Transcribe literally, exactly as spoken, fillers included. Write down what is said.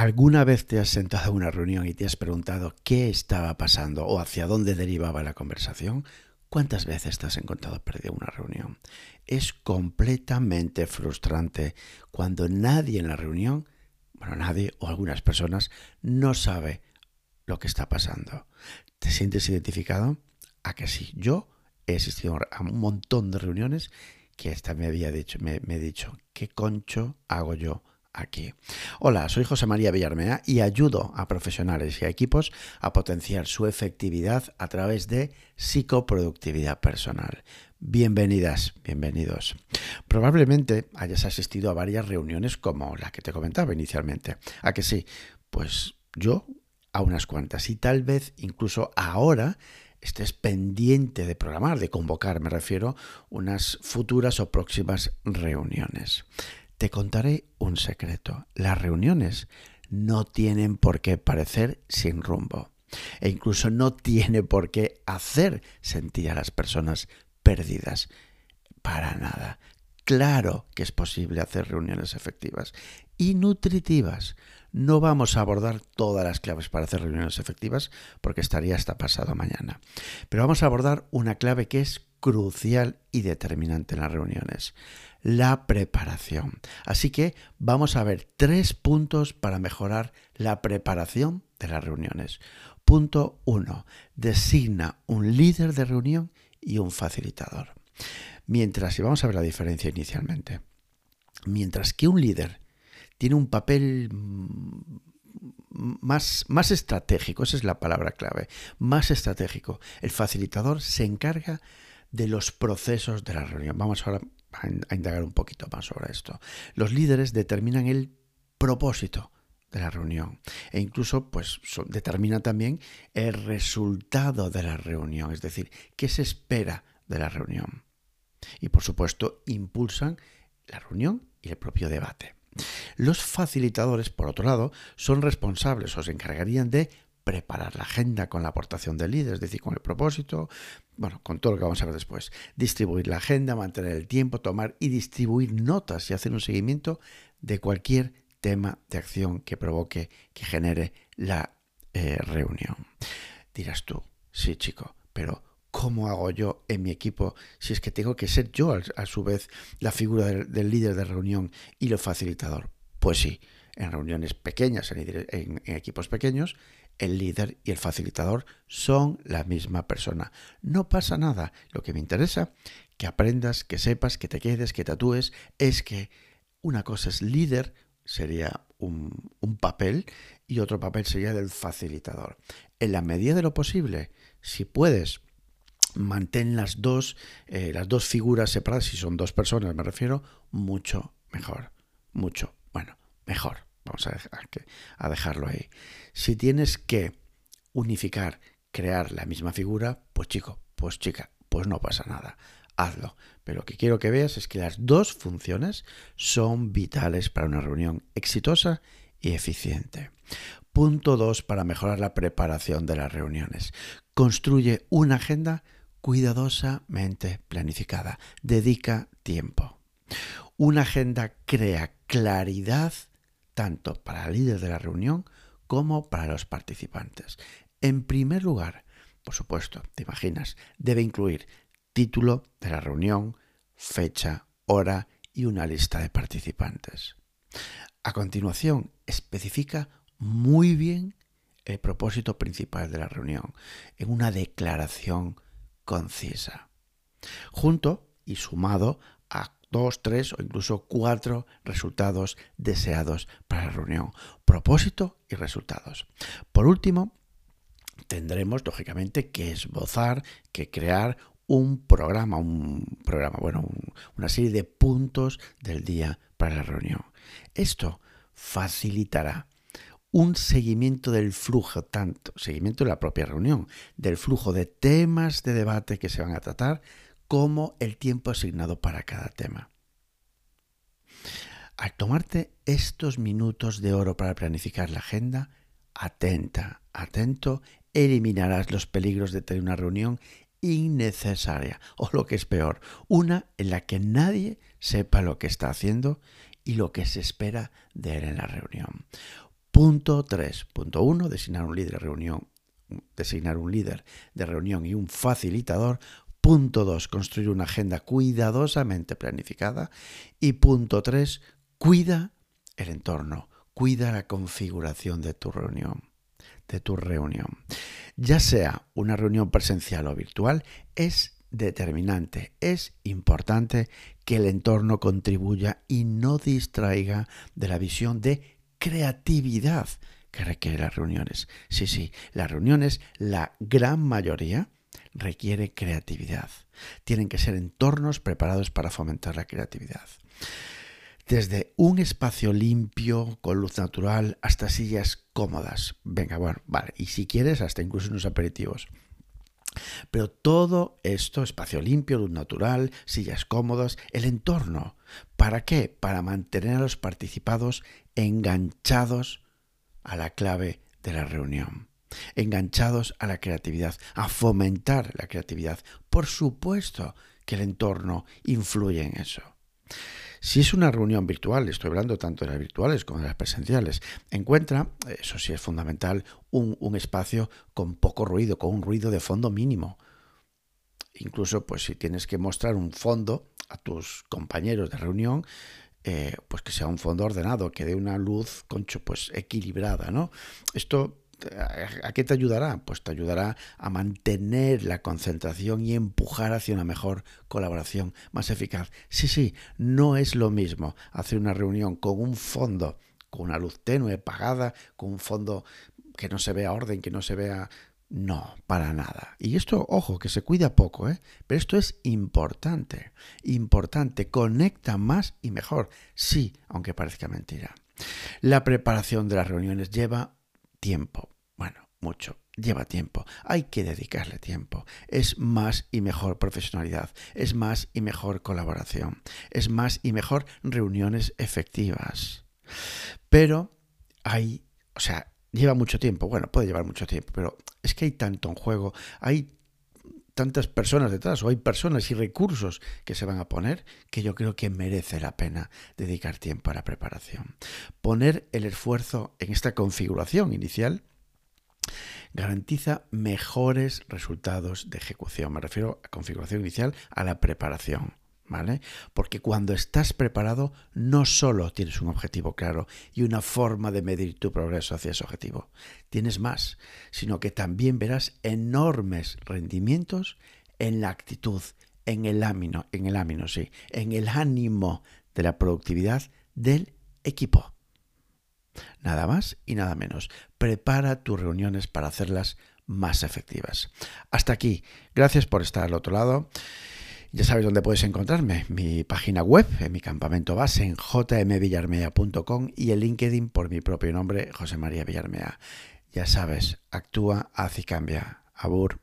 ¿Alguna vez te has sentado a una reunión y te has preguntado qué estaba pasando o hacia dónde derivaba la conversación? ¿Cuántas veces te has encontrado perdido una reunión? Es completamente frustrante cuando nadie en la reunión, bueno, nadie o algunas personas, no sabe lo que está pasando. ¿Te sientes identificado? ¿A que sí? Yo he asistido a un montón de reuniones que hasta me había dicho, me, me he dicho, ¿qué concho hago yo aquí? Hola, soy José María Villarmea y ayudo a profesionales y a equipos a potenciar su efectividad a través de psicoproductividad personal. Bienvenidas, bienvenidos. Probablemente hayas asistido a varias reuniones como la que te comentaba inicialmente. ¿A que sí? Pues yo a unas cuantas, y tal vez incluso ahora estés pendiente de programar, de convocar, me refiero, unas futuras o próximas reuniones. Te contaré un secreto. Las reuniones no tienen por qué parecer sin rumbo e incluso no tiene por qué hacer sentir a las personas perdidas. Para nada. Claro que es posible hacer reuniones efectivas y nutritivas. No vamos a abordar todas las claves para hacer reuniones efectivas porque estaría hasta pasado mañana. Pero vamos a abordar una clave que es crucial y determinante en las reuniones: la preparación. Así que vamos a ver tres puntos para mejorar la preparación de las reuniones. Punto uno. Designa un líder de reunión y un facilitador. Mientras, y vamos a ver la diferencia inicialmente, mientras que un líder tiene un papel Más, más estratégico, esa es la palabra clave, más estratégico, el facilitador se encarga de los procesos de la reunión. Vamos ahora a indagar un poquito más sobre esto. Los líderes determinan el propósito de la reunión e incluso pues determina también el resultado de la reunión, es decir, qué se espera de la reunión. Y por supuesto impulsan la reunión y el propio debate. Los facilitadores, por otro lado, son responsables o se encargarían de preparar la agenda con la aportación del líder, es decir, con el propósito, bueno, con todo lo que vamos a ver después, distribuir la agenda, mantener el tiempo, tomar y distribuir notas y hacer un seguimiento de cualquier tema de acción que provoque, que genere la eh, reunión. Dirás tú, sí chico, pero ¿cómo hago yo en mi equipo si es que tengo que ser yo a su vez la figura del, del líder de reunión y el facilitador? Pues sí, en reuniones pequeñas, en, en, en equipos pequeños, el líder y el facilitador son la misma persona. No pasa nada. Lo que me interesa, que aprendas, que sepas, que te quedes, que tatúes, es que una cosa es líder, sería un, un papel, y otro papel sería del facilitador. En la medida de lo posible, si puedes, mantén las dos, eh, las dos figuras separadas, si son dos personas me refiero, mucho mejor, mucho, bueno, mejor, vamos a, dejar que, a dejarlo ahí. Si tienes que unificar, crear la misma figura, pues chico, pues chica, pues no pasa nada, hazlo. Pero lo que quiero que veas es que las dos funciones son vitales para una reunión exitosa y eficiente. Punto dos para mejorar la preparación de las reuniones. Construye una agenda cuidadosamente planificada. Dedica tiempo. Una agenda crea claridad tanto para el líder de la reunión como para los participantes. En primer lugar, por supuesto, te imaginas, debe incluir título de la reunión, fecha, hora y una lista de participantes. A continuación, especifica muy bien el propósito principal de la reunión en una declaración concisa, junto y sumado a dos, tres o incluso cuatro resultados deseados para la reunión. Propósito y resultados. Por último, tendremos lógicamente que esbozar, que crear un programa, un programa, bueno, un, una serie de puntos del día para la reunión. Esto facilitará un seguimiento del flujo, tanto seguimiento de la propia reunión, del flujo de temas de debate que se van a tratar, como el tiempo asignado para cada tema. Al tomarte estos minutos de oro para planificar la agenda, atenta, atento, eliminarás los peligros de tener una reunión innecesaria, o lo que es peor, una en la que nadie sepa lo que está haciendo y lo que se espera de él en la reunión. Punto tres punto uno. Designar un líder de reunión, designar un líder de reunión y un facilitador. Punto dos. Construir una agenda cuidadosamente planificada. Y punto tres. Cuida el entorno. Cuida la configuración de tu reunión. de tu reunión. Ya sea una reunión presencial o virtual, es determinante, es importante que el entorno contribuya y no distraiga de la visión de creatividad que requieren las reuniones. Sí, sí, las reuniones, la gran mayoría, requiere creatividad. Tienen que ser entornos preparados para fomentar la creatividad. Desde un espacio limpio, con luz natural, hasta sillas cómodas. Venga, bueno, vale. Y si quieres, hasta incluso unos aperitivos. Pero todo esto, espacio limpio, luz natural, sillas cómodas, el entorno. ¿Para qué? Para mantener a los participados enganchados a la clave de la reunión. Enganchados a la creatividad, a fomentar la creatividad. Por supuesto que el entorno influye en eso. Si es una reunión virtual, estoy hablando tanto de las virtuales como de las presenciales, encuentra, eso sí es fundamental, un, un espacio con poco ruido, con un ruido de fondo mínimo. Incluso, pues si tienes que mostrar un fondo a tus compañeros de reunión, eh, pues que sea un fondo ordenado, que dé una luz, concho, pues equilibrada, ¿no? Esto, ¿a qué te ayudará? Pues te ayudará a mantener la concentración y empujar hacia una mejor colaboración más eficaz. Sí, sí, no es lo mismo hacer una reunión con un fondo, con una luz tenue, apagada, con un fondo que no se vea orden, que no se vea... No, para nada. Y esto, ojo, que se cuida poco, ¿eh? Pero esto es importante, importante. Conecta más y mejor. Sí, aunque parezca mentira. La preparación de las reuniones lleva tiempo, bueno, mucho, lleva tiempo, hay que dedicarle tiempo, es más y mejor profesionalidad, es más y mejor colaboración, es más y mejor reuniones efectivas, pero hay, o sea, lleva mucho tiempo, bueno, puede llevar mucho tiempo, pero es que hay tanto en juego, hay tantas personas detrás, o hay personas y recursos que se van a poner, que yo creo que merece la pena dedicar tiempo a la preparación. Poner el esfuerzo en esta configuración inicial garantiza mejores resultados de ejecución. Me refiero a configuración inicial, a la preparación, ¿vale? Porque cuando estás preparado, no solo tienes un objetivo claro y una forma de medir tu progreso hacia ese objetivo, tienes más, sino que también verás enormes rendimientos en la actitud, en el ánimo, en el ánimo, sí, en el ánimo de la productividad del equipo. Nada más y nada menos. Prepara tus reuniones para hacerlas más efectivas. Hasta aquí. Gracias por estar al otro lado. Ya sabéis dónde podéis encontrarme, mi página web, en mi campamento base, en j m villarmea punto com y en LinkedIn por mi propio nombre, José María Villarmea. Ya sabes, actúa, haz y cambia. Abur.